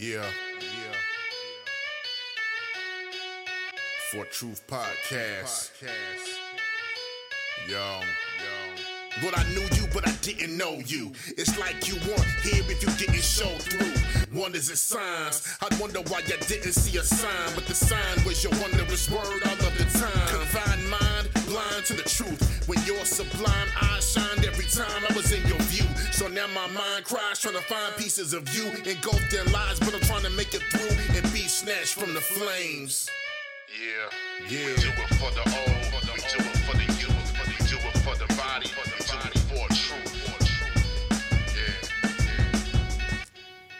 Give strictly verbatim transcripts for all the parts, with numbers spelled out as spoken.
Yeah. For Truth Podcast. Podcast. Yo, yo. Well, I knew you, but I didn't know you. It's like you weren't here if you didn't show through. Wonders and signs. I wonder why you didn't see a sign, but the sign was your wondrous word all of the time. Confined mind, blind to the truth. When your sublime eyes shined every time I was in your view. So now my mind cries, trying to find pieces of you, engulfed in lies, but I'm trying to make it through and be snatched from the flames. Yeah, yeah. We do it for the old, we do it for the youth, we do it for the body, we do it for truth. Yeah, yeah.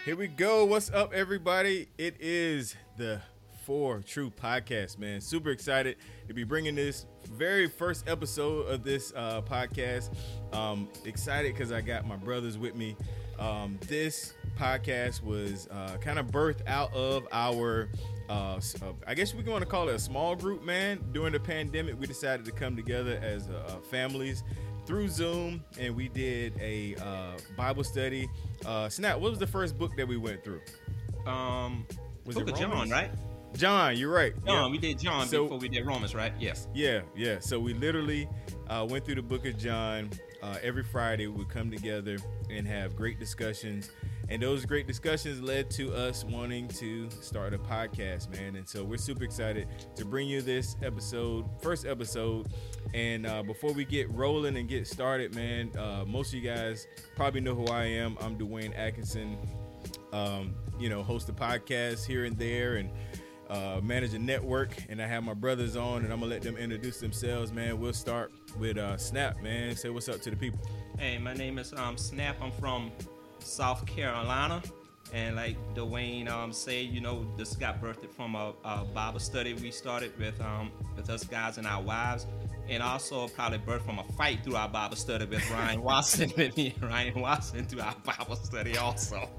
Here we go. What's up, everybody? It is the For Truth Podcast, man. Super excited to be bringing this very first episode of this uh, podcast. Um, excited because I got my brothers with me. Um, this podcast was uh, kind of birthed out of our... Uh, so I guess we're going to call it a small group, man. During the pandemic, we decided to come together as uh, families through Zoom, and we did a uh, Bible study. Uh, Snap, what was the first book that we went through? Um, was it Romans? John, right? John, you're right. John, yeah. We did John so, before we did Romans, right? Yes. Yeah, yeah. So we literally uh, went through the book of John. Uh, every Friday, we come together and have great discussions. And those great discussions led to us wanting to start a podcast, man. And so we're super excited to bring you this episode, first episode. And uh, before we get rolling and get started, man, uh, most of you guys probably know who I am. I'm Dwayne Atkinson, um, you know, host a podcast here and there and uh, manage a network. And I have my brothers on, and I'm going to let them introduce themselves, man. We'll start with uh, Snap, man. Say what's up to the people. Hey, my name is um, Snap. I'm from South Carolina, and like Dwayne um said, you know, this got birthed from a, a Bible study we started with um with us guys and our wives, and also probably birthed from a fight through our Bible study with Ryan Watson with me and Ryan Watson through our Bible study also.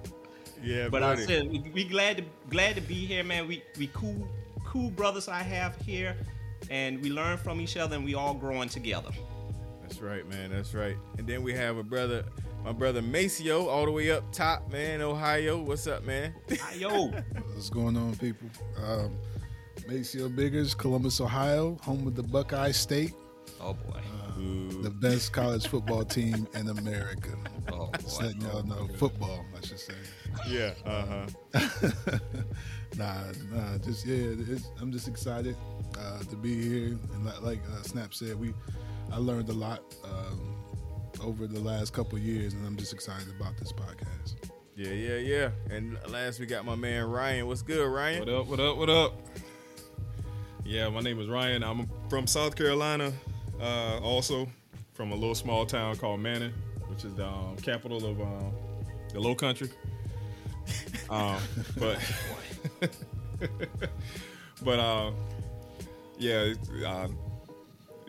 Yeah, but buddy. I said we, we glad to glad to be here, man. We we cool cool brothers I have here, and we learn from each other, and we all growing together. That's right, man. That's right. And then we have a brother. My brother Maceo, all the way up top, man, Ohio. What's up, man? Ohio. What's going on, people? Um, Maceo Biggers, Columbus, Ohio, home of the Buckeye State. Oh, boy. Uh, the best college football team in America. Oh, boy. Just letting y'all know. Football, I should say. Yeah. Uh-huh. nah, nah, just, yeah, it's, I'm just excited uh, to be here. And like, like uh, Snap said, we, I learned a lot. Um, over the last couple of years, and I'm just excited about this podcast. Yeah, yeah, yeah. And last we got my man Ryan. What's good, Ryan? What up, what up, what up? Yeah, my name is Ryan. I'm from South Carolina, uh, also from a little small town called Manning, which is the um, capital of um, the Low Country. Um, but, but uh, yeah, uh,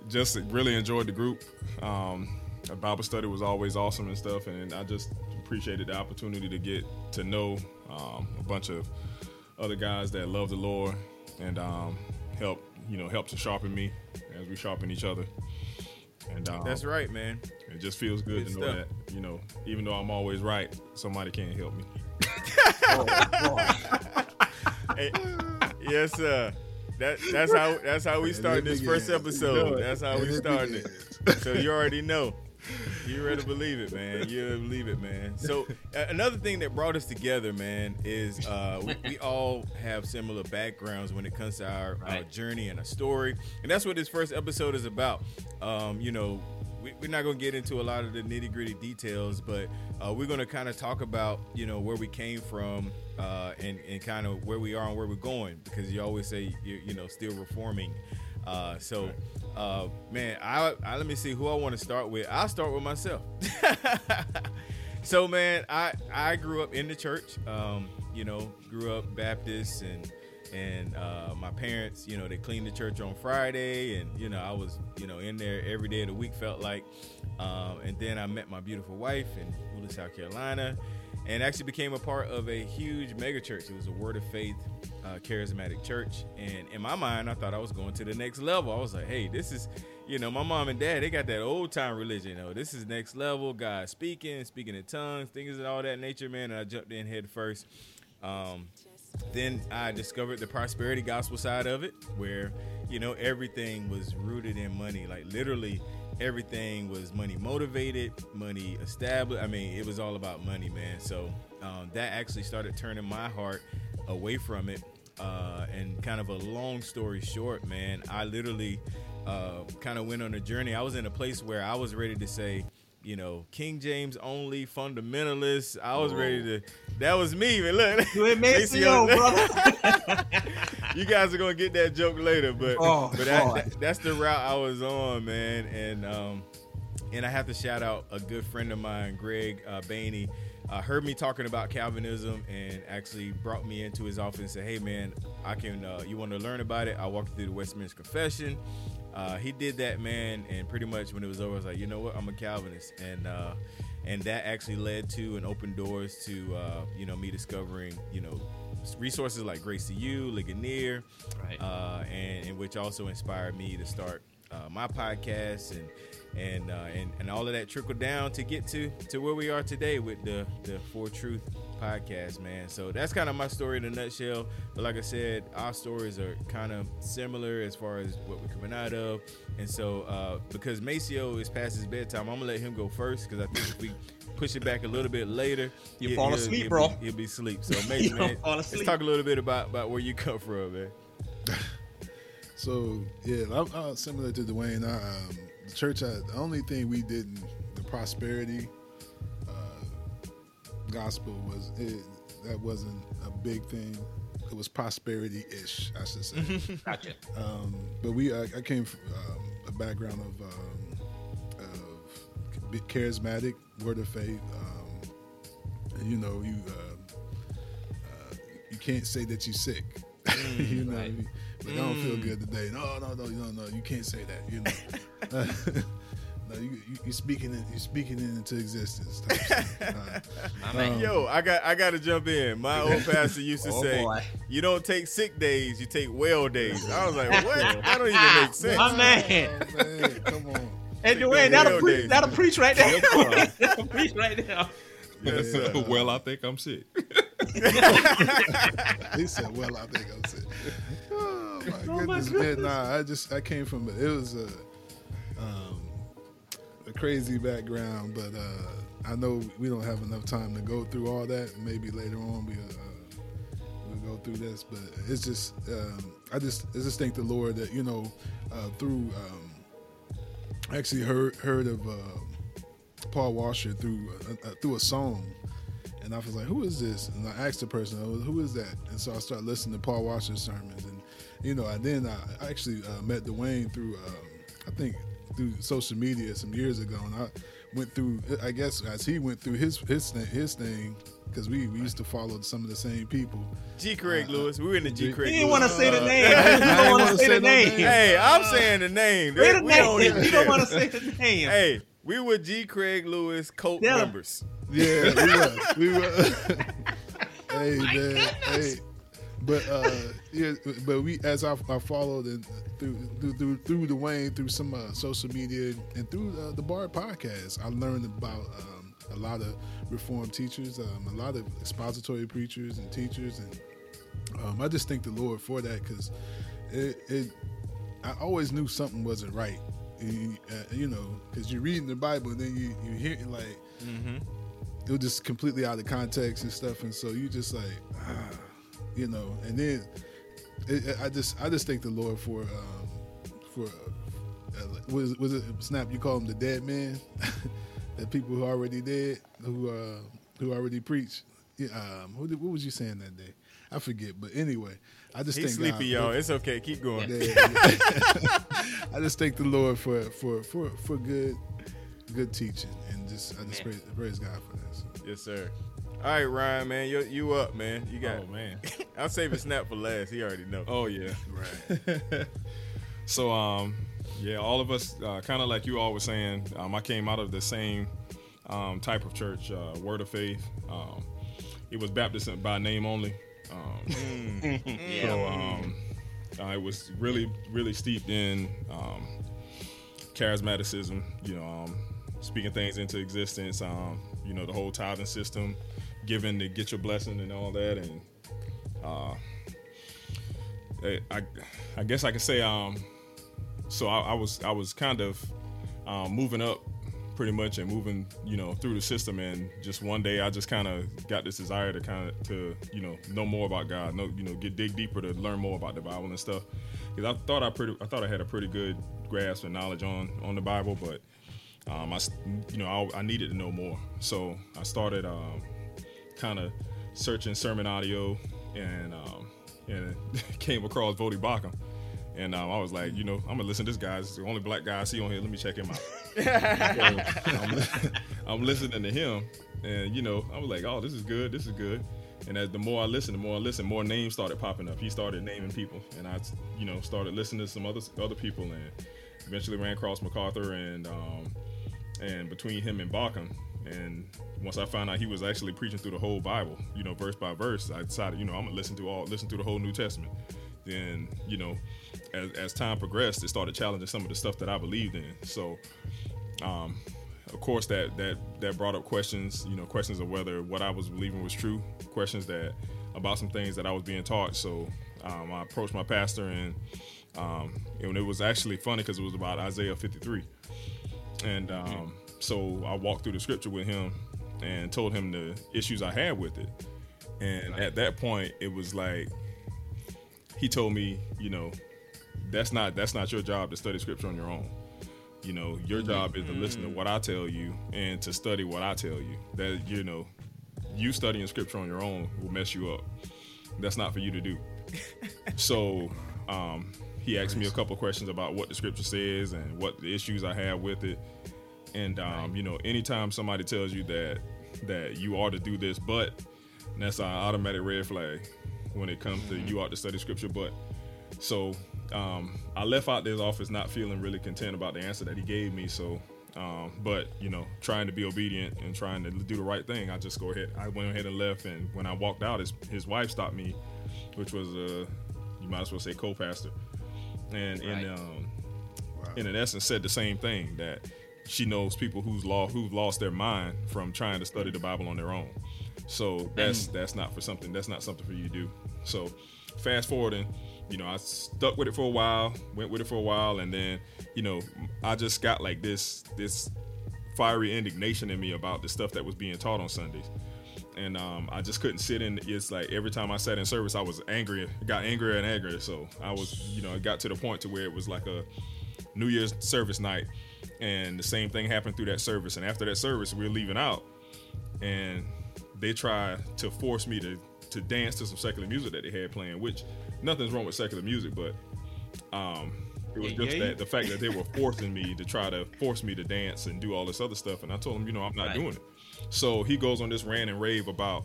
just really enjoyed the group. Um, A Bible study was always awesome and stuff, and I just appreciated the opportunity to get to know um, a bunch of other guys that love the Lord and um, help, you know, help to sharpen me as we sharpen each other. And um, that's right, man. It just feels good, good to know stuff. That, you know, even though I'm always right, somebody can't help me. Oh, boy. Hey, yes, sir. That, that's how. That's how we started this first episode. That's how we started it. So you already know. You ready to believe it, man. You ready to believe it, man. So uh, another thing that brought us together, man, is uh, we, we all have similar backgrounds when it comes to our, right. our journey and our story. And that's what this first episode is about. Um, you know, we, we're not going to get into a lot of the nitty gritty details, but uh, we're going to kind of talk about, you know, where we came from uh, and, and kind of where we are and where we're going, because you always say, you're, you know, still reforming. Uh, so, uh, man, I, I let me see who I want to start with. I'll start with myself. So, man, I, I grew up in the church, um, you know, grew up Baptist, and and uh, my parents, you know, they cleaned the church on Friday, and, you know, I was, you know, in there every day of the week, felt like. Um, and then I met my beautiful wife in Wheeling, South Carolina, and actually became a part of a huge mega church. It was a Word of Faith uh, charismatic church. And in my mind, I thought I was going to the next level. I was like, hey, this is, you know, my mom and dad, they got that old time religion. You know, this is next level, God speaking, speaking in tongues, things of all that nature, man. And I jumped in head first. Um, then I discovered the prosperity gospel side of it, where, you know, everything was rooted in money, like literally everything was money motivated, money established. I mean, it was all about money, man. So um, that actually started turning my heart away from it. Uh, and kind of a long story short, man, I literally uh, kind of went on a journey. I was in a place where I was ready to say, you know, King James only, fundamentalists. I was ready to, that was me, man. Look, you ain't Maceo, brother. You guys are going to get that joke later, but oh, but that, that, that's the route I was on, man. And um, and I have to shout out a good friend of mine, Greg uh, Bainey, uh, heard me talking about Calvinism and actually brought me into his office and said, hey, man, I can. Uh, you want to learn about it? I walked through the Westminster Confession. Uh, he did that, man, and pretty much when it was over, I was like, you know what, I'm a Calvinist. And uh, and that actually led to and opened doors to, uh, you know, me discovering, you know, resources like Grace to You, Ligonier, right. uh, and, and which also inspired me to start uh, my podcast and and, uh, and and all of that trickled down to get to, to where we are today with the, the For Truth Podcast, man. So that's kind of my story in a nutshell. But like I said, our stories are kind of similar as far as what we're coming out of. And so uh, because Maceo is past his bedtime, I'm going to let him go first because I think if we push it back a little bit later, you fall asleep, he'll, bro. He'll be, he'll be asleep. So, maybe, man, let's talk a little bit about, about where you come from, man. So, yeah, I'm, I'm similar to Dwayne. I, um, the church, I, the only thing we didn't, the prosperity uh, gospel was, it, that wasn't a big thing. It was prosperity-ish, I should say. Gotcha. Um, but we, I, I came from um, a background of, um, of charismatic, Word of Faith. Um, you know, you uh, uh, you can't say that you're sick. Mm, you know right. what I mean? But mm. I don't feel good today. No, no, no, no, no. You can't say that. You know, no, you, you, you're speaking in, you're speaking it into existence. Uh, I mean, um, yo, I got I got to jump in. My old pastor used to oh say, boy. "You don't take sick days, you take well days." I was like, "What? That don't even make sense." My man, oh, man come on. Hey, Dwayne, that'll preach, that'll preach right there. That'll preach right now. Yeah, so, well, I think I'm sick. He said, well, I think I'm sick. Oh, my, oh goodness, my goodness. Man, nah, I just, I came from, it was a, um, a crazy background, but uh, I know we don't have enough time to go through all that. Maybe later on we, uh, we'll go through this, but it's just, um, I just, I just thank the Lord that, you know, uh, through... Um, I actually heard heard of uh, Paul Washer through uh, through a song, and I was like, "Who is this?" And I asked the person, I was, "Who is that?" And so I started listening to Paul Washer's sermons, and you know, and then I actually uh, met Dwayne through um, I think through social media some years ago, and I went through, I guess, as he went through his his thing, his thing. Because we, we used to follow some of the same people. G. Craig uh, Lewis. We were in the G. Craig Lewis. He didn't want to say the name. Uh, he didn't want to say, say the name. name. Hey, I'm uh, saying the name. We, the we name. Don't even you don't want to say the name. Hey, we were G. Craig Lewis cult yeah. members. Yeah, we were. We were. Hey, oh man. Hey. But, uh, yeah, but we, as I, I followed and through, through, through, through Dwayne, through some uh, social media, and through uh, the Bard podcast, I learned about... Um, a lot of Reformed teachers, um, a lot of expository preachers and teachers, and um, I just thank the Lord for that because it, it, I always knew something wasn't right, you, uh, you know, because you're reading the Bible and then you you hear it like mm-hmm. it was just completely out of context and stuff, and so you just like, ah, you know, and then it, it, I just I just thank the Lord for um, for uh, was was it Snap? You call him the dead man. People who already did, who uh, who already preached. Um, who did, what was you saying that day? I forget. But anyway, I just He's thank sleepy, God. Y'all. It's okay. Keep going. Yeah, yeah. I just thank the Lord for for for, for good good teaching, and just I just praise, praise God for that. So. Yes, sir. All right, Ryan, man, you you up, man? You got. Oh man, I'll save a snap for last. He already know. Oh yeah, right. So um, yeah, all of us uh, kind of like you all were saying. Um, I came out of the same um type of church, uh, Word of Faith. Um, it was Baptist by name only. Um, yeah. So um, uh, it was really, really steeped in um charismaticism. You know, um, speaking things into existence. Um, you know, the whole tithing system. Giving to get your blessing and all that, and uh, I, I guess I could say, um, so I, I was, I was kind of um, moving up, pretty much, and moving, you know, through the system, and just one day I just kind of got this desire to kind of, to, you know, know more about God, know, you know, get dig deeper to learn more about the Bible and stuff, because I thought I pretty, I thought I had a pretty good grasp and knowledge on on the Bible, but um, I, you know, I, I needed to know more, so I started. Um, kind of searching sermon audio and um and came across Voddie Baucham, and um, I was like, you know, I'm gonna listen to this guy. It's the only black guy I see on here, let me check him out. So I'm, li- I'm listening to him, and you know, I was like, oh, this is good this is good. And as the more I listened the more I listened more names started popping up. He started naming people, and I, you know, started listening to some other other people, and eventually ran across MacArthur, and um and between him and Baucham. And once I found out he was actually preaching through the whole Bible, you know, verse by verse, I decided, you know, I'm gonna listen to all, listen to the whole New Testament. Then, you know, as as time progressed, it started challenging some of the stuff that I believed in. So, um, of course, that that that brought up questions, you know, questions of whether what I was believing was true, questions that about some things that I was being taught. So, um, I approached my pastor, and um, and it was actually funny because it was about Isaiah fifty-three, and um. Mm-hmm. So I walked through the scripture with him and told him the issues I had with it. And at that point, it was like, he told me, you know, that's not that's not your job to study scripture on your own. You know, your job is to listen to what I tell you and to study what I tell you. That, you know, you studying scripture on your own will mess you up. That's not for you to do. So um, he asked me a couple of questions about what the scripture says and what the issues I have with it. And, um, you know, anytime somebody tells you that that you ought to do this, but that's an automatic red flag when it comes to you ought to study scripture. But so um, I left out this office not feeling really content about the answer that he gave me. So um, but, you know, trying to be obedient and trying to do the right thing, I just go ahead. I went ahead and left. And when I walked out, his, his wife stopped me, which was, uh, you might as well say, co-pastor. And right. in, um, wow. in essence said the same thing, that she knows people who's lost, who've lost their mind from trying to study the Bible on their own. So that's that's not for something. That's not something for you to do. So fast forwarding, you know, I stuck with it for a while, went with it for a while, and then, you know, I just got like this this fiery indignation in me about the stuff that was being taught on Sundays, and um, I just couldn't sit in. It's like every time I sat in service, I was angry, got angrier and angrier. So I was, you know, it got to the point to where it was like a New Year's service night. And the same thing happened through that service. And after that service, we were leaving out, and they tried to force me to, to dance to some secular music that they had playing, which nothing's wrong with secular music, but um, it was yeah, just yeah. that the fact that they were forcing me to try to force me to dance and do all this other stuff. And I told him, you know, I'm not right. doing it. So he goes on this rant and rave about,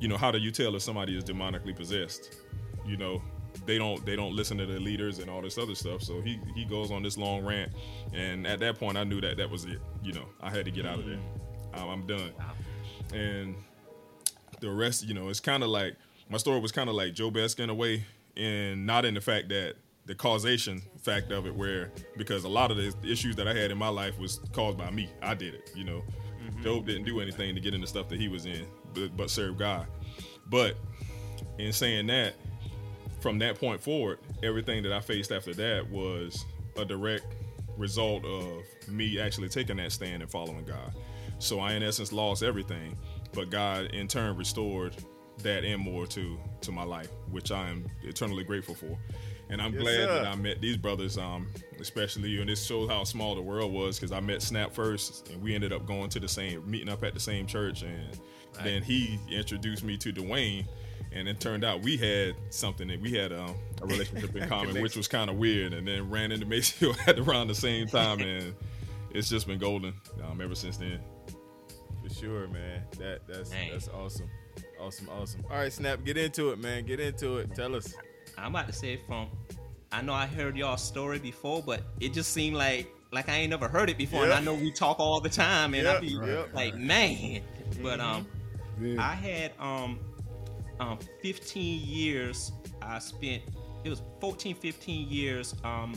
you know, how do you tell if somebody is demonically possessed? You know, they don't they don't listen to their leaders and all this other stuff. So he he goes on this long rant, and at that point I knew that that was it. You know, I had to get out of there. I'm, I'm done. And the rest, you know, it's kind of like my story was kind of like Joe Beska in a way, and not in the fact that the causation fact of it, where because a lot of the issues that I had in my life was caused by me. I did it. You know, mm-hmm. Job didn't do anything to get in the stuff that he was in, but, but serve God. But in saying that, from that point forward, everything that I faced after that was a direct result of me actually taking that stand and following God. So I, in essence, lost everything, but God, in turn, restored that and more to to my life, which I am eternally grateful for. And I'm yes, glad sir. that I met these brothers, um, especially you. And this shows how small the world was, because I met Snap first, and we ended up going to the same, meeting up at the same church. And right. then he introduced me to Dwayne. And it turned out we had something that we had um, a relationship in common, which was kind of weird. And then ran into Maceo at around the same time, and it's just been golden um, ever since then. For sure, man. That that's Dang. that's awesome. Awesome, awesome. All right, Snap, get into it, man. Get into it. Tell us. I'm about to say from I know I heard y'all's story before, but it just seemed like like I ain't never heard it before. Yep. And I know we talk all the time, and yep, I be right, like, right. man. But um yeah. I had um um fifteen years I spent it was fourteen, fifteen years um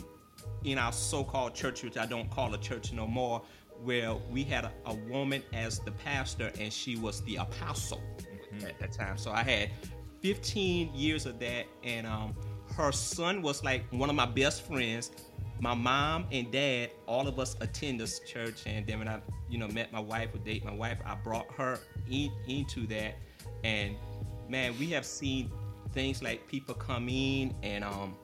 in our so-called church, which I don't call a church no more, where we had a, a woman as the pastor, and she was the apostle mm-hmm. at that time. So I had fifteen years of that, and um, her son was like one of my best friends. My mom and dad, all of us attend this church, and then when I, you know, met my wife or date my wife, I brought her in, into that, and man, we have seen things like people come in and um,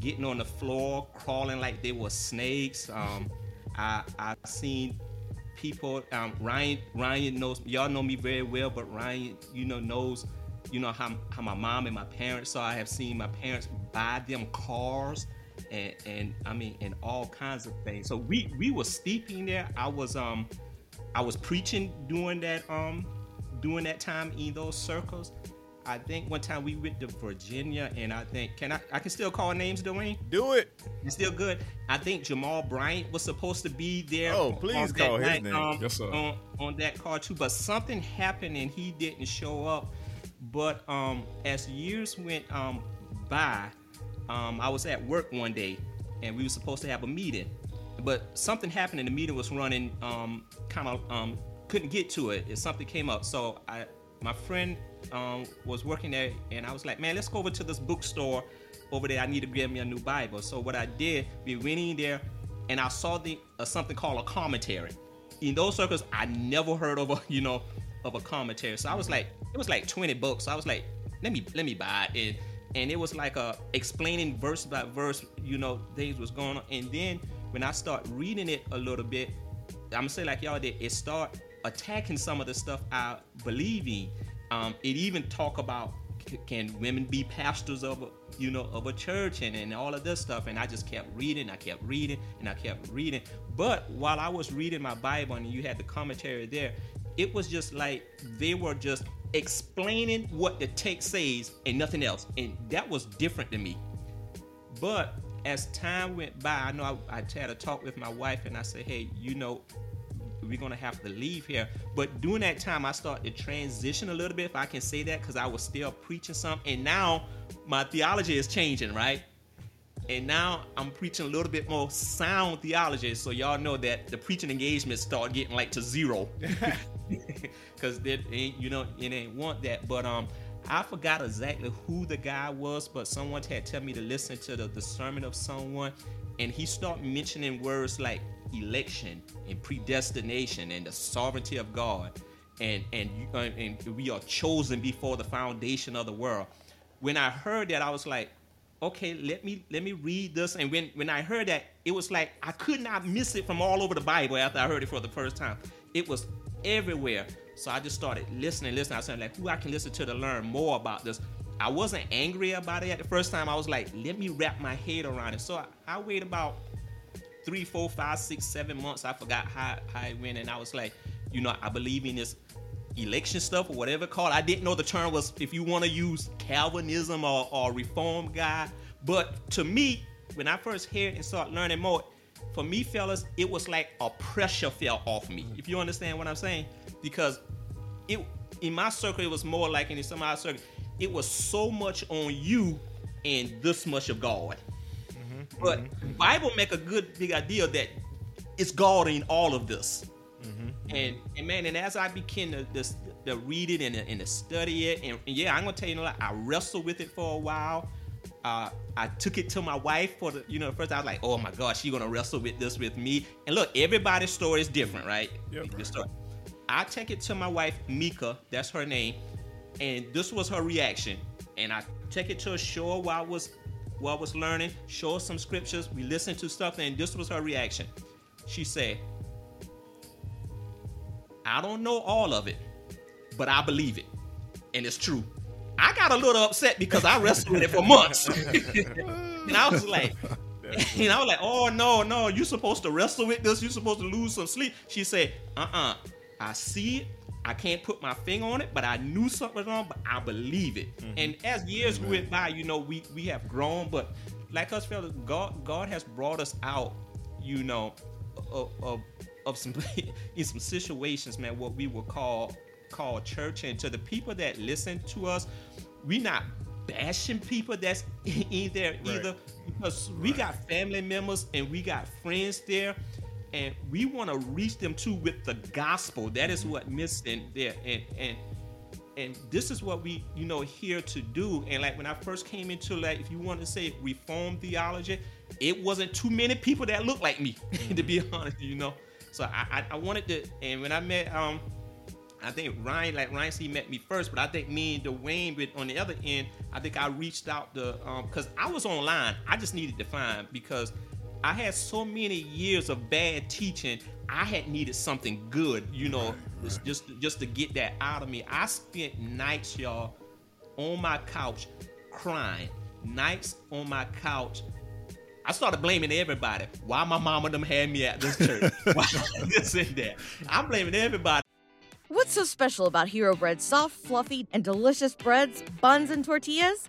getting on the floor, crawling like they were snakes. Um, I I seen people. Um, Ryan Ryan knows y'all know me very well, but Ryan, you know, knows. You know how, how my mom and my parents are. I have seen my parents buy them cars, and, and I mean, and all kinds of things. So we we were steeping there. I was um, I was preaching during that um, during that time in those circles. I think one time we went to Virginia, and I think can I I can still call names, Dwayne? Do it. It's still good. I think Jamal Bryant was supposed to be there. Oh, please call his night, name. Um, yes, sir. On, on that car too, but something happened and he didn't show up. But um, as years went um, by, um, I was at work one day, and we were supposed to have a meeting. But something happened, and the meeting was running, um, kind of um, couldn't get to it. If something came up. So I, my friend um, was working there, and I was like, man, let's go over to this bookstore over there. I need to get me a new Bible. So what I did, we went in there, and I saw the uh, something called a commentary. In those circles, I never heard of a, you know, of a commentary. So I was like, it was like twenty bucks. So I was like, let me let me buy it. And, and it was like a explaining verse by verse, you know, things was going on. And then when I start reading it a little bit, I'm gonna say like y'all did, it start attacking some of the stuff I believe in. Um, it even talk about c- can women be pastors of a, you know, of a church and, and all of this stuff. And I just kept reading, I kept reading, and I kept reading. But while I was reading my Bible and you had the commentary there, it was just like they were just explaining what the text says and nothing else. And that was different to me. But as time went by, I know I, I had a talk with my wife and I said, hey, you know, we're going to have to leave here. But during that time, I started to transition a little bit, if I can say that, because I was still preaching something. And now my theology is changing, right? And now I'm preaching a little bit more sound theology. So y'all know that the preaching engagements start getting like to zero. Because they ain't, you know, it ain't want that. But um, I forgot exactly who the guy was, but someone had tell me to listen to the, the sermon of someone. And he started mentioning words like election and predestination and the sovereignty of God. And, and, and we are chosen before the foundation of the world. When I heard that, I was like, okay, let me let me read this. And when, when I heard that, it was like I could not miss it from all over the Bible after I heard it for the first time. It was everywhere. So I just started listening, listening. I said, like, who I can listen to to learn more about this. I wasn't angry about it at the first time. I was like, let me wrap my head around it. So I, I waited about three, four, five, six, seven months. I forgot how, how it went. And I was like, you know, I believe in this election stuff or whatever it's called. I didn't know the term was, if you want to use Calvinism or, or Reform guy. But to me, when I first heard and started learning more, for me, fellas, it was like a pressure fell off me, if you understand what I'm saying. Because it in my circle, it was more like in some other circle, it was so much on you and this much of God. Mm-hmm, but mm-hmm. Bible make a good big idea that it's God in all of this. And, and man, and as I began to, to, to read it and, and to study it, and, and yeah, I'm gonna tell you, you know, I wrestled with it for a while. Uh, I took it to my wife for the, you know, first I was like, oh my God, she gonna wrestle with this with me. And look, everybody's story is different, right? Yep. Right. Story. I take it to my wife, Mika, that's her name, and this was her reaction. And I take it to a show while I was while I was learning, show some scriptures, we listened to stuff, and this was her reaction. She said, I don't know all of it, but I believe it, and it's true. I got a little upset because I wrestled with it for months, and I was like, and I was like, oh no, no, you supposed to wrestle with this? You supposed to lose some sleep? She said, uh-uh, I see it, I can't put my finger on it, but I knew something was wrong, but I believe it. Mm-hmm. And as years Amen. went by, you know, we, we have grown, but like us fellas, God God has brought us out, you know, of, of, of some in some situations, man, what we would call call church. And to the people that listen to us, we not bashing people that's in there right. either, because right. we got family members and we got friends there. And we want to reach them too with the gospel. That is what missing there. And and and this is what we, you know, here to do. And like when I first came into, like, if you want to say Reformed theology, it wasn't too many people that looked like me, to be honest, you know. So I, I I wanted to, and when I met um I think Ryan, like Ryan C met me first, but I think me and Dwayne, but on the other end, I think I reached out to um because I was online. I just needed to find, because I had so many years of bad teaching. I had needed something good, you know, right, right. just just to get that out of me. I spent nights, y'all, on my couch crying. Nights on my couch. I started blaming everybody. Why my mama them had me at this church? Why this and that? I'm blaming everybody. What's so special about Hero Bread's soft, fluffy, and delicious breads, buns, and tortillas?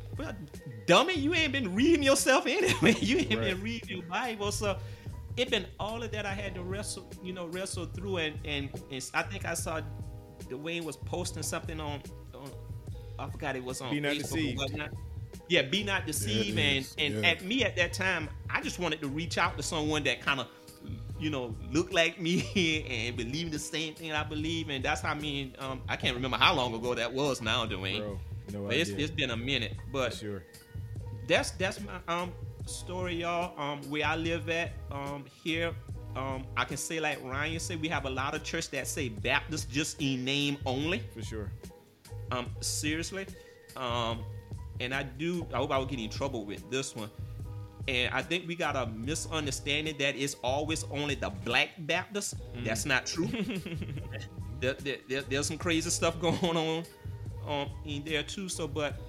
well, dummy, you ain't been reading yourself anyway. You ain't right. been reading your Bible. So it been all of that I had to wrestle, you know, wrestle through. And, and, and I think I saw Dwayne was posting something on, on I forgot it was on Be Not Facebook Deceived. Or whatnot. Yeah, Be Not Deceived. Yeah, and and yeah. at me at that time, I just wanted to reach out to someone that kind of, you know, look like me and believe the same thing I believe. And that's how I mean, um, I can't remember how long ago that was now, Dwayne. Bro. No idea. It's, it's been a minute, but sure. that's that's my um story, y'all. Um, where I live at um here, um, I can say like Ryan said, we have a lot of church that say Baptist just in name only. For sure. Um, seriously, um, and I do. I hope I won't get in trouble with this one. And I think we got a misunderstanding that it's always only the Black Baptist. Mm. That's not true. there, there, there's some crazy stuff going on. Um, in there too. So, but,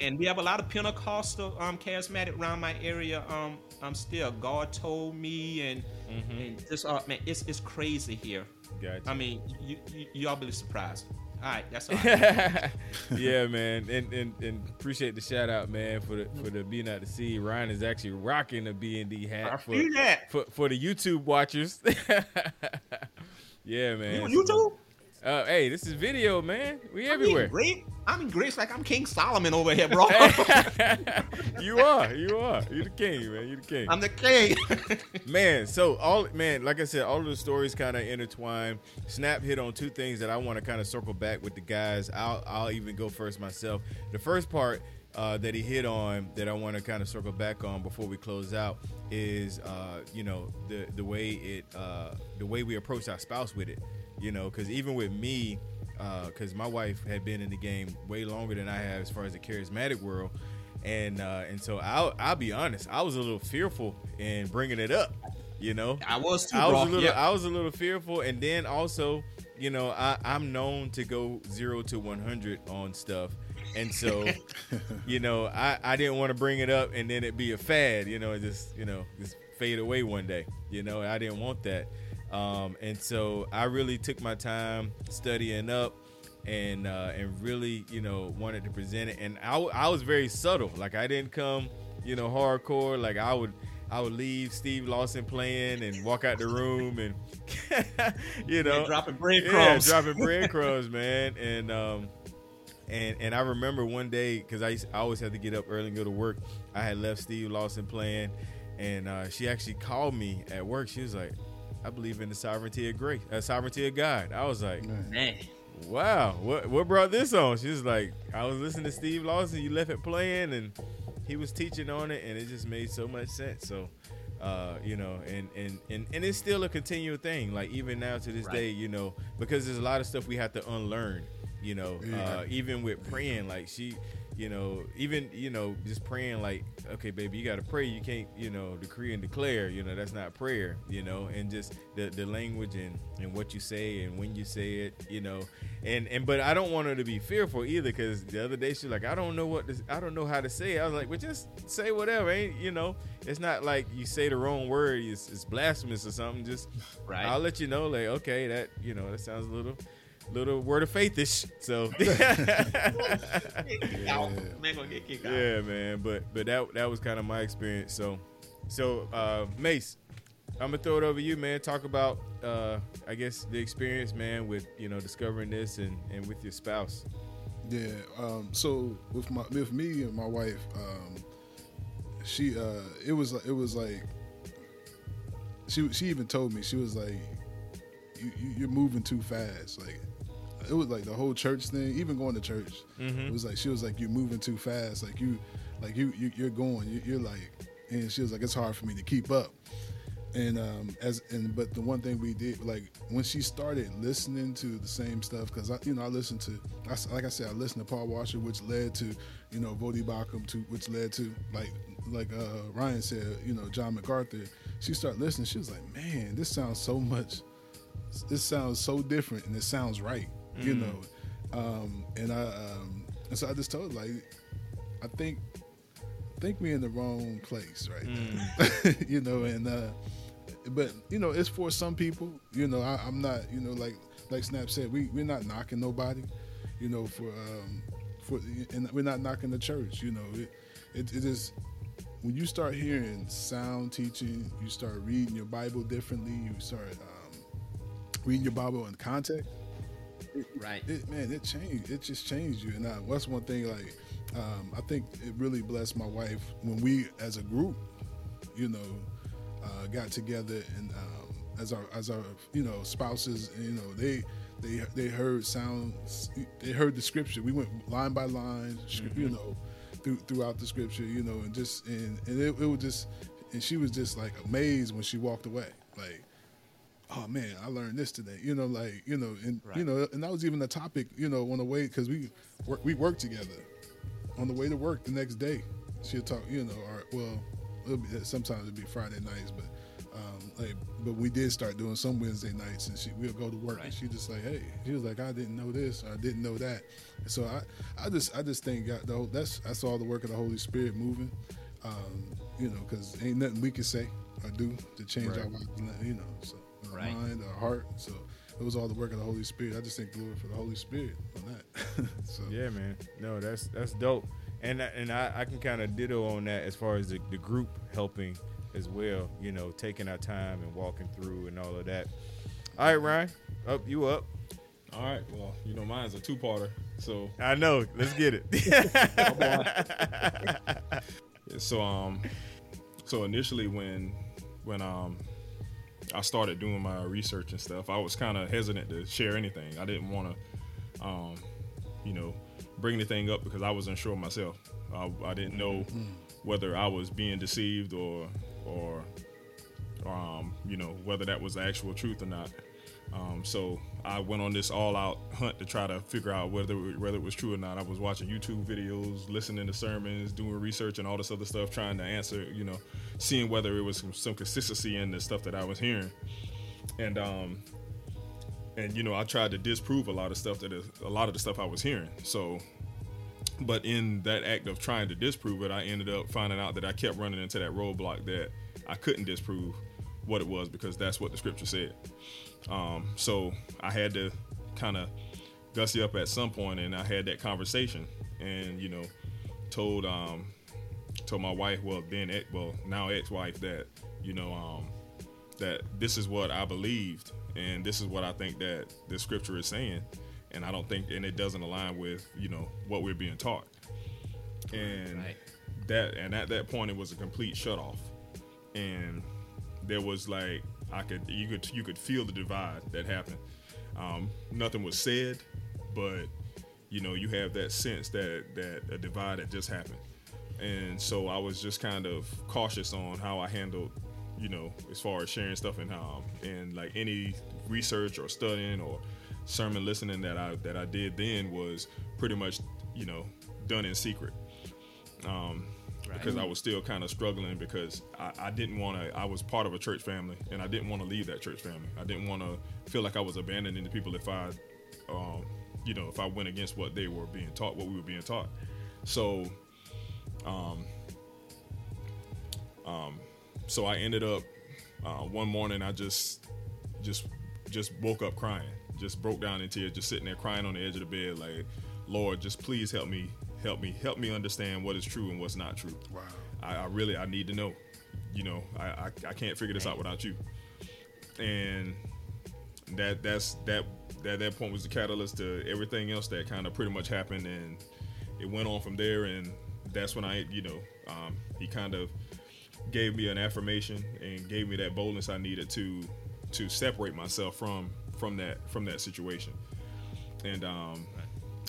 and we have a lot of Pentecostal, um, charismatic around my area. Um, I'm still God told me, and mm-hmm. and this, uh, man, it's it's crazy here. Gotcha. I mean, you, you y'all be surprised. All right, that's all. Right. Yeah, man, and, and and appreciate the shout out, man, for the for the Be Not Deceived. Ryan is actually rocking a B and D hat. I for, see that. for for the YouTube watchers. Yeah, man. You on YouTube? Uh, hey, this is video, man. We I'm everywhere. In great. I'm in grace like I'm King Solomon over here, bro. You are. You are. You're the king, man. You're the king. I'm the king. Man, so, all man, like I said, all of the stories kind of intertwine. Snap hit on two things that I want to kind of circle back with the guys. I'll, I'll even go first myself. The first part uh, that he hit on that I want to kind of circle back on before we close out is, uh, you know, the, the way it, uh, the way we approach our spouse with it. You know, because even with me, because uh, my wife had been in the game way longer than I have as far as the charismatic world. And uh, and so I'll, I'll be honest, I was a little fearful in bringing it up, you know. I was too, I was, a little, yeah. I was a little fearful. And then also, you know, I, I'm known to go zero to one hundred on stuff. And so, you know, I, I didn't want to bring it up and then it'd be a fad, you know, and just, you know, just fade away one day. You know, I didn't want that. Um, and so I really took my time studying up and, uh, and really, you know, wanted to present it. And I, I was very subtle. Like I didn't come, you know, hardcore. Like I would, I would leave Steve Lawson playing and walk out the room and, you know, and dropping breadcrumbs, yeah, dropping breadcrumbs, man. And, um, and, and I remember one day, cause I, used, I always had to get up early and go to work. I had left Steve Lawson playing and, uh, she actually called me at work. She was like, I believe in the sovereignty of grace, uh, sovereignty of God. I was like, man, wow, what what brought this on? She was like, I was listening to Steve Lawson. You left it playing, and he was teaching on it, and it just made so much sense. So, uh, you know, and and and and it's still a continual thing. Like even now to this right. day, you know, because there's a lot of stuff we have to unlearn. you know, uh, even with praying, like she, you know, even, you know, just praying like, okay, baby, you got to pray. You can't, you know, decree and declare, you know, that's not prayer, you know, and just the, the language and, and what you say and when you say it, you know, and, and but I don't want her to be fearful either, because the other day she's like, I don't know what this, I don't know how to say it. I was like, well, just say whatever, ain't, you know, it's not like you say the wrong word, it's, it's blasphemous or something. Just right. I'll let you know, like, okay, that, you know, that sounds a little. Little word of faith ish. So yeah. yeah, man. But but that that was kind of my experience. So so uh, Mace, I'm gonna throw it over you, man. Talk about uh, I guess the experience, man, with, you know, discovering this and, and with your spouse. Yeah. Um, so with my with me and my wife, um, she uh, it was it was like she she even told me, she was like, you, you, you're moving too fast. Like, it was like the whole church thing, even going to church. Mm-hmm. It was like, she was like, you're moving too fast. Like you, like you, you you're going, you, you're like, and she was like, it's hard for me to keep up. And, um, as, and, but the one thing we did, like when she started listening to the same stuff, cause I, you know, I listened to, I, like I said, I listened to Paul Washer, which led to, you know, Voddie Baucham, to, which led to like, like, uh, Ryan said, you know, John MacArthur. She started listening. She was like, man, this sounds so much, this sounds so different, and it sounds right, you mm. know. Um, and I, um, and so I just told her, like, I think, I think we're in the wrong place, right? Mm. You know, and uh, but you know, it's for some people. You know, I, I'm not, you know, like like Snap said, we we're not knocking nobody, you know, for um, for, and we're not knocking the church. You know, it it, it is. When you start hearing sound teaching, you start reading your Bible differently. You start. Um, reading your Bible in context, it, right? It, man, it changed. It just changed you. And I, that's one thing. Like, um, I think it really blessed my wife when we, as a group, you know, uh, got together and um, as our as our you know spouses, you know, they they they heard sounds. They heard the scripture. We went line by line, mm-hmm. you know, through, throughout the scripture, you know, and just and and it, it was just, and she was just like amazed when she walked away, like, oh man, I learned this today. You know, like, you know, and right. you know, and that was even a topic, you know, on the way, because we work, we worked together. On the way to work the next day, she'll talk, you know, or well, it'll be, sometimes it'll be Friday nights, but um, like, but we did start doing some Wednesday nights, and she we'll go to work, right. and she just like, hey, she was like, I didn't know this, or I didn't know that. And so I, I just, I just think God, the whole, that's that's all the work of the Holy Spirit moving, um, you know, because ain't nothing we can say or do to change right. our life, you know, so. Our right. mind, our heart. So it was all the work of the Holy Spirit. I just thank the Lord for the Holy Spirit on that. So. Yeah, man. No, that's that's dope. And and I, I can kind of ditto on that as far as the, the group helping as well. You know, taking our time and walking through and all of that. All right, Ryan, up you up. All right. Well, you know, mine's a two-parter. So I know. Let's get it. so um, so initially when when um. I started doing my research and stuff, I was kind of hesitant to share anything. I didn't want to, um, you know, bring anything up because I wasn't sure myself. I, I didn't know whether I was being deceived or, or, um, you know, whether that was the actual truth or not. Um, so I went on this all-out hunt to try to figure out whether whether it was true or not. I was watching YouTube videos, listening to sermons, doing research and all this other stuff, trying to answer, you know, seeing whether it was some, some consistency in the stuff that I was hearing. And um, and you know, I tried to disprove a lot of stuff that is, a lot of the stuff I was hearing. So, but in that act of trying to disprove it, I ended up finding out that I kept running into that roadblock that I couldn't disprove what it was because that's what the scripture said. Um, so I had to kind of gussy up at some point, and I had that conversation, and you know, told um, told my wife, well then, ex, well now ex-wife, that you know um, that this is what I believed, and this is what I think that the scripture is saying, and I don't think, and it doesn't align with you know what we're being taught, and right. that, and at that point it was a complete shutoff, and there was like. I could, you could, you could feel the divide that happened. Um, nothing was said, but you know, you have that sense that, that a divide had just happened. And so I was just kind of cautious on how I handled, you know, as far as sharing stuff and, um, and like any research or studying or sermon listening that I that I did then was pretty much, you know, done in secret. Um, right. Because I was still kind of struggling because I, I didn't want to, I was part of a church family and I didn't want to leave that church family. I didn't want to feel like I was abandoning the people if I, um, you know, if I went against what they were being taught, what we were being taught. So, um, um, so I ended up, uh, one morning I just, just, just woke up crying, just broke down in tears, just sitting there crying on the edge of the bed. Like, Lord, just please help me. Help me, help me understand what is true and what's not true. Wow. I, I really, I need to know. You know, I, I, I can't figure this out without you. And that, that's that. That that point was the catalyst to everything else that kind of pretty much happened, and it went on from there. And that's when I, you know, um, he kind of gave me an affirmation and gave me that boldness I needed to to separate myself from from that from that situation. And um.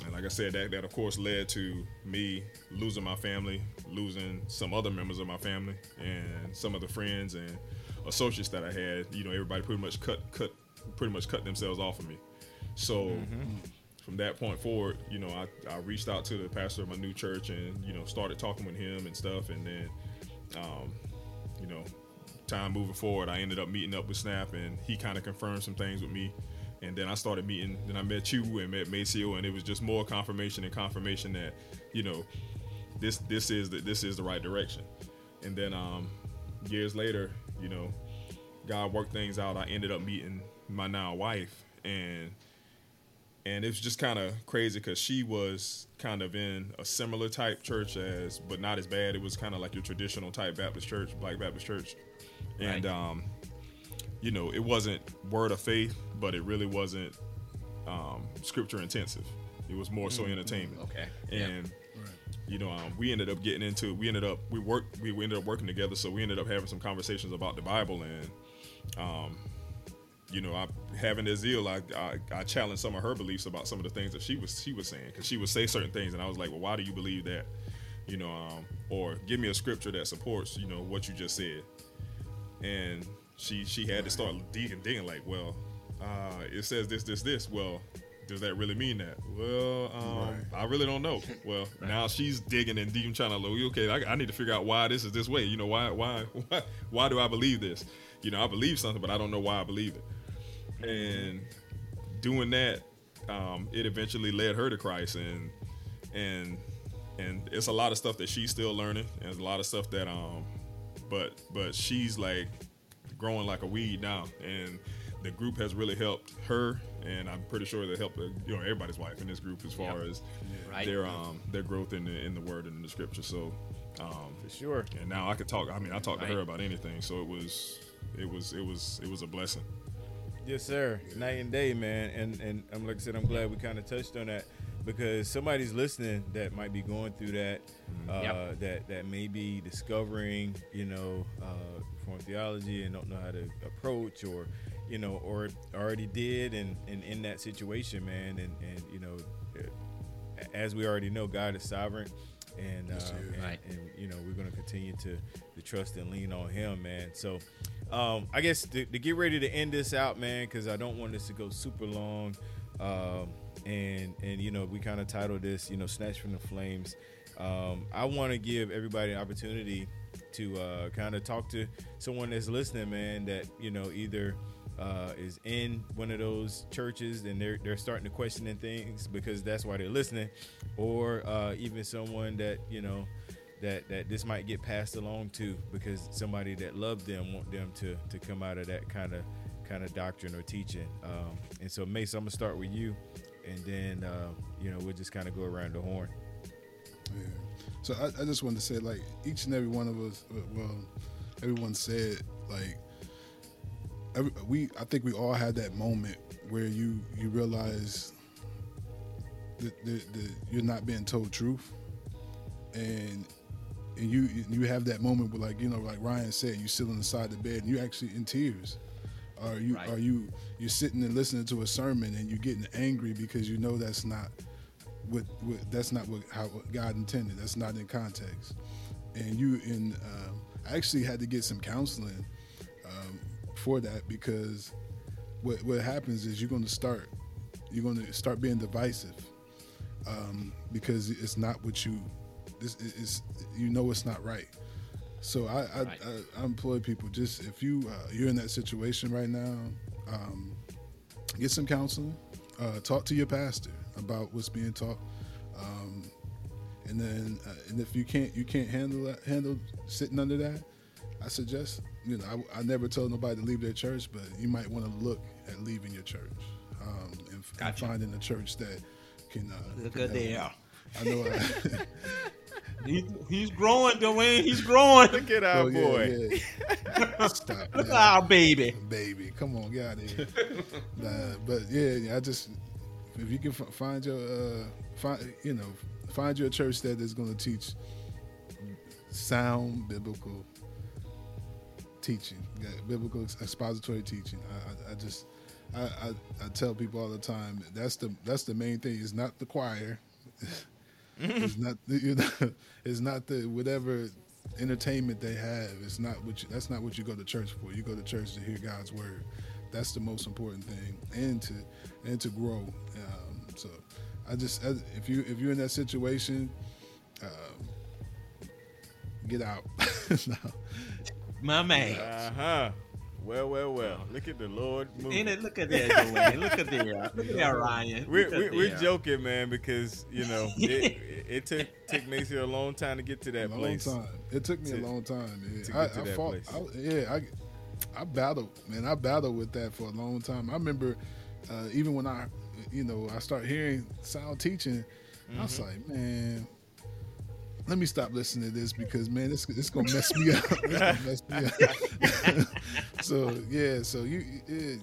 And like I said, that, that of course led to me losing my family, losing some other members of my family, and some of the friends and associates that I had. You know, everybody pretty much cut cut pretty much cut themselves off of me. So mm-hmm. from that point forward, you know, I, I reached out to the pastor of my new church and, you know, started talking with him and stuff. And then, um, you know, time moving forward, I ended up meeting up with Snap, and he kind of confirmed some things with me. And then I started meeting, then I met you and met Maceo, and it was just more confirmation and confirmation that, you know, this this is the this is the right direction. And then um, years later, you know, God worked things out. I ended up meeting my now wife, and and it was just kind of crazy because she was kind of in a similar type church as, but not as bad. It was kind of like your traditional type Baptist church, Black Baptist church, and. Right. Um, You know, it wasn't word of faith, but it really wasn't um, scripture intensive. It was more so entertainment. Okay. And yep. right. you know, um, we ended up getting into we ended up we worked we ended up working together, so we ended up having some conversations about the Bible, and um, you know, I having that zeal, I, I I challenged some of her beliefs about some of the things that she was she was saying, because she would say certain things, and I was like, well, why do you believe that? You know, um, or give me a scripture that supports, you know, what you just said, and. She she had to start digging, digging like, well, uh, it says this, this, this. Well, does that really mean that? Well, um, right. I really don't know. Well, right. now she's digging and deep, trying to look. Okay, I, I need to figure out why this is this way. You know, why why why why do I believe this? You know, I believe something, but I don't know why I believe it. And doing that, um, it eventually led her to Christ, and and and it's a lot of stuff that she's still learning, and a lot of stuff that um, but but she's like. Growing like a weed now, and the group has really helped her, and I'm pretty sure they helped, you know, everybody's wife in this group as far yep. as right. their um their growth in the in the word and in the scripture. So, um, for sure. And now I could talk. I mean, I talked right. to her about anything, so it was it was it was it was a blessing. Yes, sir. Night and day, man. And and um, like I said, I'm glad we kind of touched on that, because somebody's listening that might be going through that, mm-hmm. uh, yep. that that may be discovering, you know. Uh, theology and don't know how to approach, or you know, or already did and, and in that situation, man, and, and you know, as we already know, God is sovereign, and, uh, and, right. and you know, we're going to continue to, to trust and lean on him, man. So um, I guess to, to get ready to end this out, man, because I don't want this to go super long, um, and and you know, we kind of titled this, you know, Snatched from the Flames. um, I want to give everybody an opportunity to uh, kind of talk to someone that's listening, man, that, you know, either uh, is in one of those churches and they're they're starting to question things because that's why they're listening, or uh, even someone that, you know, that, that this might get passed along to because somebody that loved them want them to to come out of that kind of kind of doctrine or teaching. Um, and so, Mace, I'm going to start with you, and then, uh, you know, we'll just kind of go around the horn. Yeah. So I, I just wanted to say, like, each and every one of us, well, everyone said, like, every, we, I think we all had that moment where you, you realize that, that, that you're not being told truth, and and you you have that moment where, like, you know, like Ryan said, you sit on the side of the bed and you're actually in tears. Are you right. are you you're sitting and listening to a sermon and you're getting angry because you know that's not. With, with, that's not what how God intended. That's not in context. And you in, um, I actually had to get some counseling um, for that, because what what happens is you're going to start You're going to start being divisive um, because it's not what you. This is, you know, it's not right. So I I, right. I, I employ people, just if you uh, you're in that situation right now, um, get some counseling. Uh, talk to your pastor about what's being taught, um, and then uh, and if you can't you can't handle that, handle sitting under that, I suggest, you know, I, I never tell nobody to leave their church, but you might want to look at leaving your church um, and, gotcha. and finding a church that can uh, look at they are. I know. I, He's, he's growing, Dwayne. He's growing. Look at our oh, yeah, boy. Yeah. Stop. Look at our baby. Baby, come on, get out of here. Nah, but yeah, yeah, I just if you can find your, uh, find you know, find your church that is going to teach sound biblical teaching, yeah, biblical expository teaching. I, I, I just, I, I, I tell people all the time that's the that's the main thing. It's not the choir. It's not, you know, it's not the whatever entertainment they have. It's not what you, that's not what you go to church for. You go to church to hear God's word. That's the most important thing, and to and to grow. Um, so, I just I, if you if you're in that situation, um, get out. No. My man. Uh huh. Well, well, well. Look at the Lord moving. Ain't it? Look at that, Dwayne. Look at that. Look at that, Ryan. We're, we're, we're joking, man, because, you know, it, it took, took Maceo a long time to get to that a long place. Time. It took me to, a long time. Yeah. I, I fought. I, yeah, I, I battled, man. I battled with that for a long time. I remember uh, even when I, you know, I started hearing sound teaching, mm-hmm. I was like, man, let me stop listening to this because, man, this it's gonna mess me up. It's gonna mess me up. So yeah, so you it,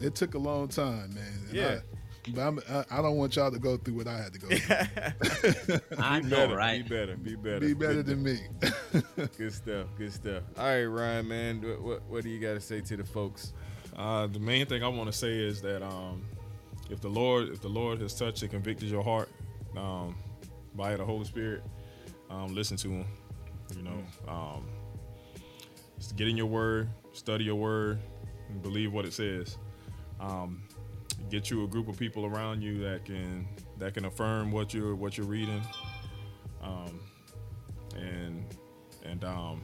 it took a long time, man. And yeah, I, but I'm, I, I don't want y'all to go through what I had to go through. I know, better, right? Be better, be better, be better good than stuff. me. Good stuff, good stuff. All right, Ryan, man, what what, what do you got to say to the folks? Uh, the main thing I want to say is that um, if the Lord if the Lord has touched and convicted your heart um, by the Holy Spirit. Um, listen to him, you know, um, get in your word, study your word, and believe what it says. Um, get you a group of people around you that can that can affirm what you're what you're reading, um, and and um,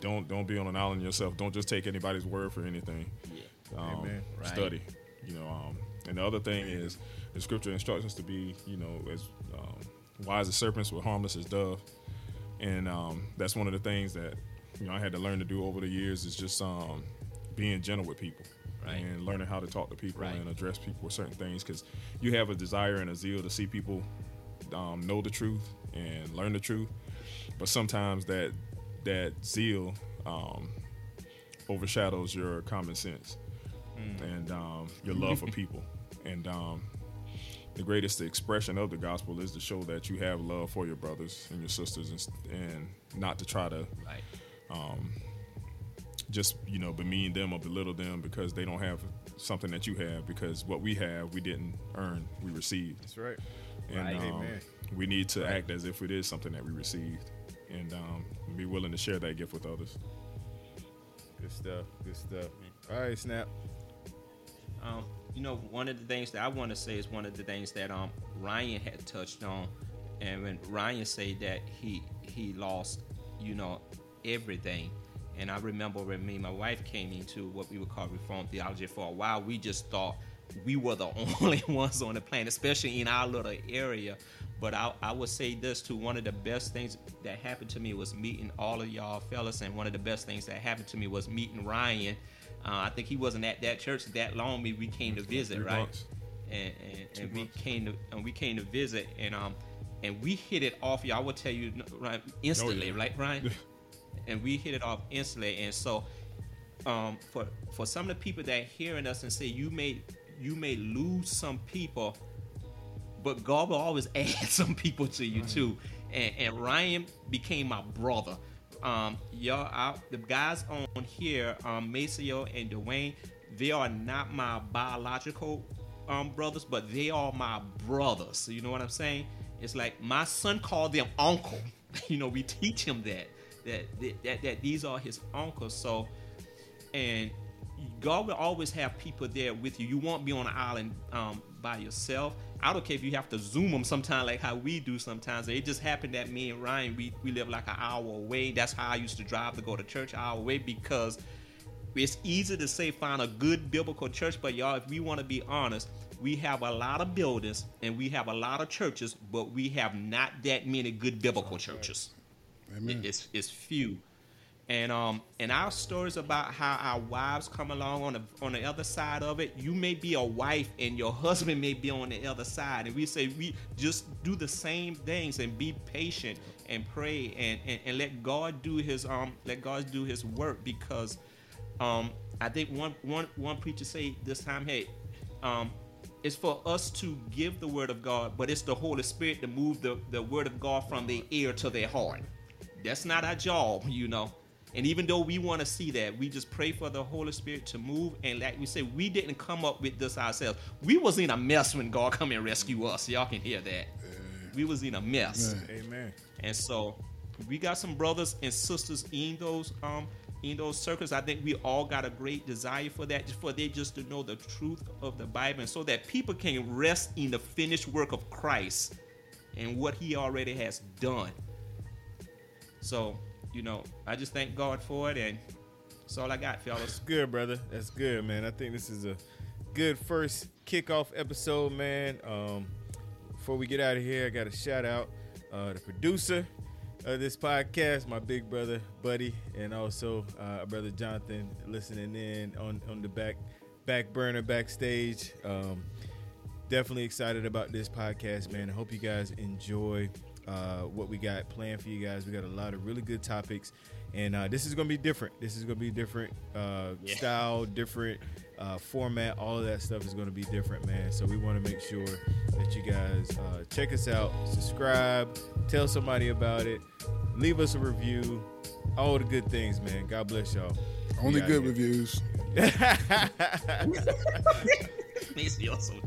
don't don't be on an island yourself. Don't just take anybody's word for anything. Yeah. Um, Amen. Right. Study, you know. Um, and the other thing Amen. Is the scripture instructs us to be, you know, as um, wise as serpents, but harmless as dove. And um, that's one of the things that, you know, I had to learn to do over the years is just um, being gentle with people, right. And learning how to talk to people, right. And address people with certain things, because you have a desire and a zeal to see people um, know the truth and learn the truth. But sometimes that that zeal um, overshadows your common sense mm. and um, your love for people. And um, the greatest expression of the gospel is to show that you have love for your brothers and your sisters, and, and not to try to right. um, just, you know, bemean them or belittle them because they don't have something that you have, because what we have, we didn't earn, we received. That's right. And right. Um, Amen. We need to right. act as if it is something that we received, and um, be willing to share that gift with others. Good stuff. Good stuff. All right, Snap. Um. You know, one of the things that I want to say is one of the things that um Ryan had touched on, and when Ryan said that he he lost, you know, everything, and I remember when me and my wife came into what we would call Reformed theology for a while, we just thought we were the only ones on the planet, especially in our little area. But I, I would say this too, one of the best things that happened to me was meeting all of y'all fellas, and one of the best things that happened to me was meeting Ryan. Uh, I think he wasn't at that church that long. We, we came to visit, right? And, and, and we came to and we came to visit, and um, and we hit it off. Y'all will tell you right, instantly, oh, yeah. Right, Ryan? And we hit it off instantly. And so, um, for for some of the people that are hearing us and say you may you may lose some people, but God will always add some people to you right. too. And, and Ryan became my brother. Um, y'all, I, the guys on here, um, Maceo and Dwayne, they are not my biological um, brothers, but they are my brothers. You know what I'm saying? It's like my son called them uncle. You know, we teach him that that, that that that these are his uncles. So, and God will always have people there with you. You won't be on an island um, by yourself. I don't care if you have to Zoom them sometimes, like how we do sometimes. It just happened that me and Ryan, we, we live like an hour away. That's how I used to drive to go to church, an hour away, because it's easy to say find a good biblical church. But y'all, if we want to be honest, we have a lot of buildings and we have a lot of churches, but we have not that many good biblical churches. Amen. It's, it's few. And um and our stories about how our wives come along on the on the other side of it. You may be a wife and your husband may be on the other side. And we say we just do the same things and be patient and pray and, and, and let God do his um let God do his work, because um I think one one one preacher say this time, hey, um it's for us to give the word of God, but it's the Holy Spirit to move the, the word of God from their ear to their heart. That's not our job, you know. And even though we want to see that, we just pray for the Holy Spirit to move. And like we say, we didn't come up with this ourselves. We was in a mess when God come and rescue us. Y'all can hear that. We was in a mess. Amen. And so we got some brothers and sisters in those um in those circles. I think we all got a great desire for that, for they just to know the truth of the Bible, and so that people can rest in the finished work of Christ and what he already has done. So, you know, I just thank God for it, and that's all I got, fellas. That's good, brother. That's good, man. I think this is a good first kickoff episode, man. Um, before we get out of here, I got to shout out uh, the producer of this podcast, my big brother, Buddy, and also uh, brother Jonathan, listening in on, on the back back burner, backstage. Um, definitely excited about this podcast, man. I hope you guys enjoy Uh, what we got planned for you guys. We got a lot of really good topics, and uh, this is going to be different. This is going to be different uh, yeah. style, different uh, format. All of that stuff is going to be different, man. So we want to make sure that you guys uh, check us out, subscribe, tell somebody about it, leave us a review, all the good things, man. God bless y'all. Only good here. Reviews. Please be also dumb.